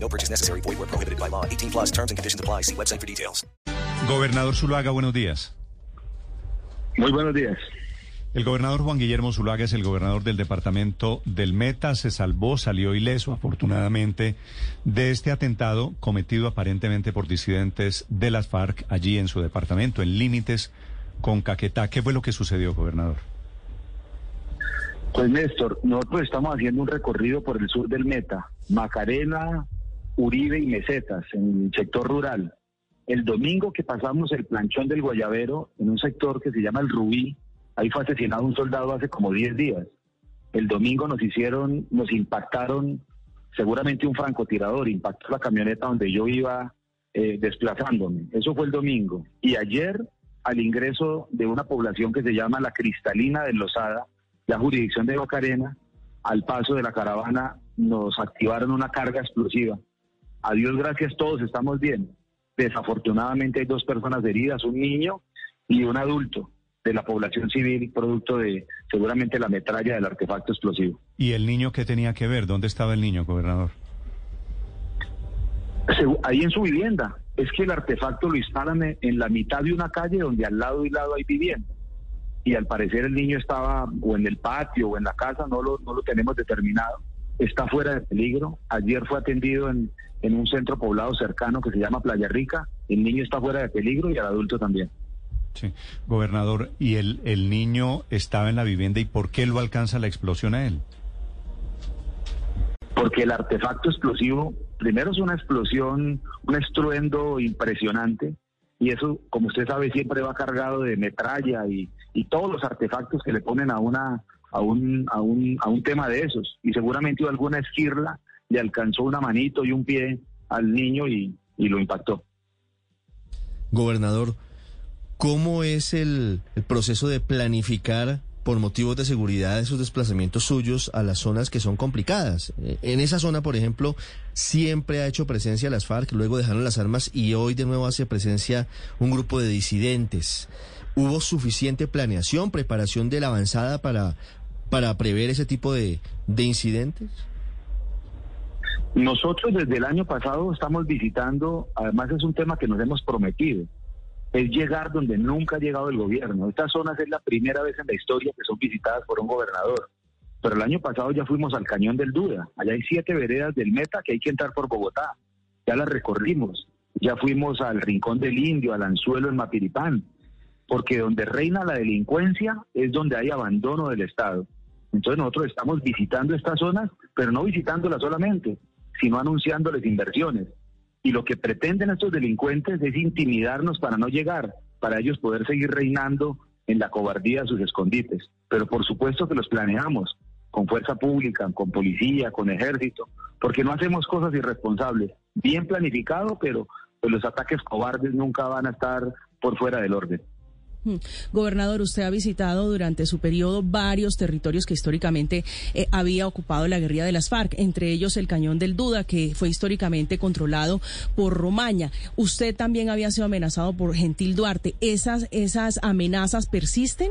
No purchase necessary. Void where prohibited by law. 18 plus terms and conditions apply. See website for details. Gobernador Zuluaga, buenos días. Muy buenos días. El gobernador Juan Guillermo Zuluaga es el gobernador del departamento del Meta. Se salvó, salió ileso, afortunadamente, de este atentado cometido aparentemente por disidentes de las FARC allí en su departamento, en límites con Caquetá. ¿Qué fue lo que sucedió, gobernador? Pues, Néstor, nosotros estamos haciendo un recorrido por el sur del Meta, Macarena, Uribe y Mesetas, en el sector rural. El domingo que pasamos el planchón del Guayabero, en un sector que se llama El Rubí, ahí fue asesinado un soldado hace como 10 días. El domingo nos impactaron, seguramente un francotirador, impactó la camioneta donde yo iba desplazándome. Eso fue el domingo. Y ayer, al ingreso de una población que se llama La Cristalina de Lozada, la jurisdicción de Macarena, al paso de la caravana, nos activaron una carga explosiva. A Dios gracias, todos estamos bien. Desafortunadamente hay 2 personas heridas, un niño y un adulto de la población civil, producto de seguramente la metralla del artefacto explosivo. ¿Y el niño qué tenía que ver? ¿Dónde estaba el niño, gobernador? Ahí en su vivienda. Es que el artefacto lo instalan en la mitad de una calle donde al lado y lado hay vivienda. Y al parecer el niño estaba o en el patio o en la casa, no lo tenemos determinado. Está fuera de peligro. Ayer fue atendido en un centro poblado cercano que se llama Playa Rica. El niño está fuera de peligro y el adulto también. Sí, gobernador, ¿y el niño estaba en la vivienda y por qué lo alcanza la explosión a él? Porque el artefacto explosivo, primero es una explosión, un estruendo impresionante, y eso, como usted sabe, siempre va cargado de metralla y todos los artefactos que le ponen a un tema de esos, y seguramente hubo alguna esquirla, le alcanzó una manito y un pie al niño y lo impactó. Gobernador, ¿cómo es el proceso de planificar por motivos de seguridad esos desplazamientos suyos a las zonas que son complicadas? En esa zona, por ejemplo, siempre ha hecho presencia las FARC, luego dejaron las armas y hoy de nuevo hace presencia un grupo de disidentes. ¿Hubo suficiente planeación, preparación de la avanzada para prever ese tipo de incidentes? Nosotros desde el año pasado estamos visitando, además es un tema que nos hemos prometido, es llegar donde nunca ha llegado el gobierno. Estas zonas es la primera vez en la historia que son visitadas por un gobernador. Pero el año pasado ya fuimos al Cañón del Duda. Allá hay 7 veredas del Meta que hay que entrar por Bogotá. Ya las recorrimos. Ya fuimos al Rincón del Indio, al Anzuelo en Mapiripán. Porque donde reina la delincuencia es donde hay abandono del Estado. Entonces nosotros estamos visitando estas zonas, pero no visitándolas solamente, sino anunciándoles inversiones. Y lo que pretenden estos delincuentes es intimidarnos para no llegar, para ellos poder seguir reinando en la cobardía de sus escondites. Pero por supuesto que los planeamos, con fuerza pública, con policía, con ejército, porque no hacemos cosas irresponsables. Bien planificado, pero pues los ataques cobardes nunca van a estar por fuera del orden. Gobernador, usted ha visitado durante su periodo varios territorios que históricamente había ocupado la guerrilla de las FARC, entre ellos el Cañón del Duda, que fue históricamente controlado por Romaña. Usted también había sido amenazado por Gentil Duarte. ¿Esas amenazas persisten?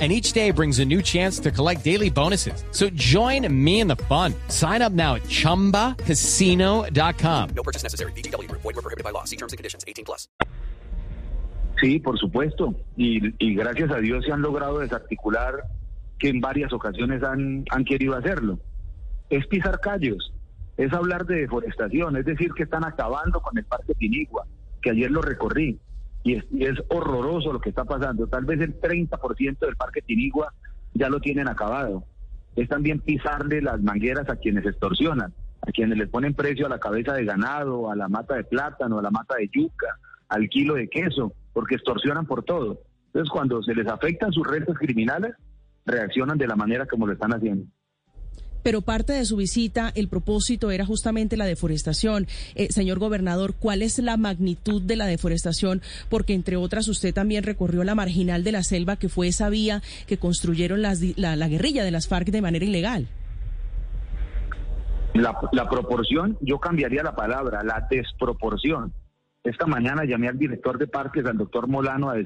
And each day brings a new chance to collect daily bonuses. So join me in the fun. Sign up now at Chumbacasino.com. No purchase necessary. VGW. Void where prohibited by law. See terms and conditions. 18 plus. Sí, por supuesto. Y gracias a Dios se han logrado desarticular que en varias ocasiones han querido hacerlo. Es pisar callos. Es hablar de deforestación. Es decir, que están acabando con el Parque Tinigua, que ayer lo recorrí. Y es horroroso lo que está pasando. Tal vez el 30% del Parque Tinigua ya lo tienen acabado. es también pisarle las mangueras a quienes extorsionan, a quienes les ponen precio a la cabeza de ganado, a la mata de plátano, a la mata de yuca, al kilo de queso, porque extorsionan por todo. Entonces, cuando se les afectan sus rentas criminales, reaccionan de la manera como lo están haciendo. Pero parte de su visita, el propósito era justamente la deforestación. Señor gobernador, ¿cuál es la magnitud de la deforestación? Porque, entre otras, usted también recorrió la marginal de la selva, que fue esa vía que construyeron la guerrilla de las FARC de manera ilegal. La proporción, yo cambiaría la palabra, la desproporción. Esta mañana llamé al director de parques, al doctor Molano, a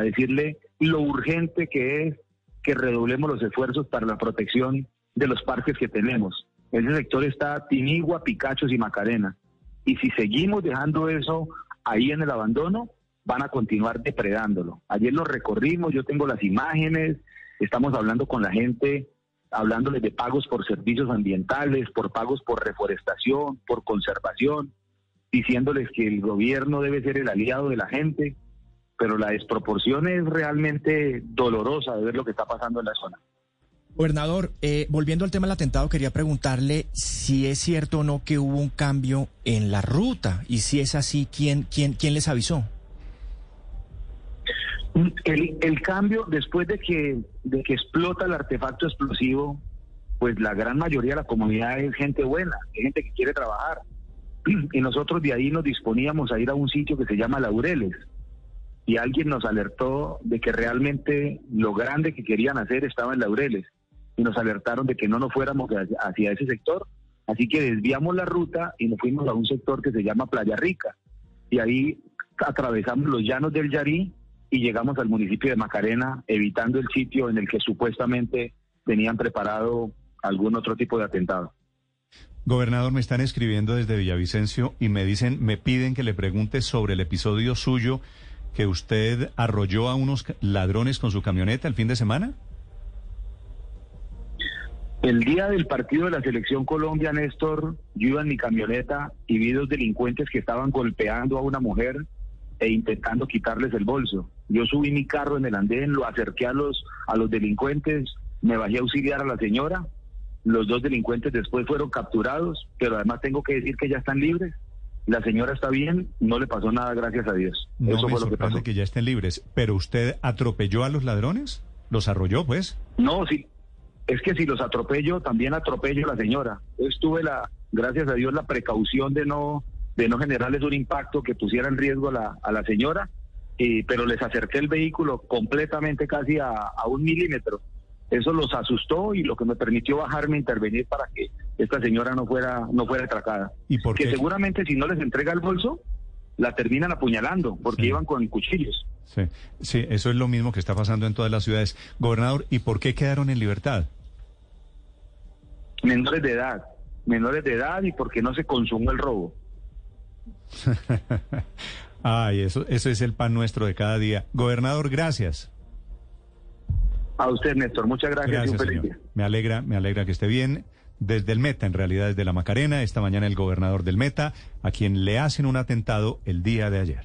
decirle lo urgente que es que redoblemos los esfuerzos para la protección de los parques que tenemos. En ese sector está Tinigua, Picachos y Macarena. Y si seguimos dejando eso ahí en el abandono, van a continuar depredándolo. Ayer lo recorrimos, yo tengo las imágenes, estamos hablando con la gente, hablándoles de pagos por servicios ambientales, por pagos por reforestación, por conservación, diciéndoles que el gobierno debe ser el aliado de la gente, pero la desproporción es realmente dolorosa de ver lo que está pasando en la zona. Gobernador, volviendo al tema del atentado, quería preguntarle si es cierto o no que hubo un cambio en la ruta, y si es así, ¿quién les avisó? El cambio, después de que explota el artefacto explosivo, pues la gran mayoría de la comunidad es gente buena, es gente que quiere trabajar. Y nosotros de ahí nos disponíamos a ir a un sitio que se llama Laureles, y alguien nos alertó de que realmente lo grande que querían hacer estaba en Laureles, y nos alertaron de que no nos fuéramos hacia ese sector, así que desviamos la ruta y nos fuimos a un sector que se llama Playa Rica, y ahí atravesamos los llanos del Yarí y llegamos al municipio de Macarena, evitando el sitio en el que supuestamente tenían preparado algún otro tipo de atentado. Gobernador, me están escribiendo desde Villavicencio y me piden que le pregunte sobre el episodio suyo que usted arrolló a unos ladrones con su camioneta el fin de semana. El día del partido de la Selección Colombia, Néstor, yo iba en mi camioneta y vi dos delincuentes que estaban golpeando a una mujer e intentando quitarles el bolso. Yo subí mi carro en el andén, lo acerqué a los delincuentes, me bajé a auxiliar a la señora. Los dos delincuentes después fueron capturados, pero además tengo que decir que ya están libres. La señora está bien, no le pasó nada, gracias a Dios. No, eso fue lo que pasó. Que ya estén libres, pero ¿usted atropelló a los ladrones? ¿Los arrolló, pues? No, sí. Es que si los atropello, también atropello a la señora. Entonces tuve gracias a Dios, la precaución de no generarles un impacto que pusiera en riesgo a la señora, pero les acerqué el vehículo completamente, casi a 1 milímetro. Eso los asustó y lo que me permitió bajarme a intervenir para que esta señora no fuera atracada. ¿Y por qué? Que seguramente si no les entrega el bolso, la terminan apuñalando, porque iban con cuchillos. Sí, eso es lo mismo que está pasando en todas las ciudades. Gobernador, ¿y por qué quedaron en libertad? Menores de edad y porque no se consumó el robo. Ay, eso es el pan nuestro de cada día. Gobernador, gracias. A usted, Néstor, muchas gracias y un feliz día. Me alegra que esté bien. Desde el Meta, en realidad desde la Macarena, esta mañana el gobernador del Meta, a quien le hacen un atentado el día de ayer.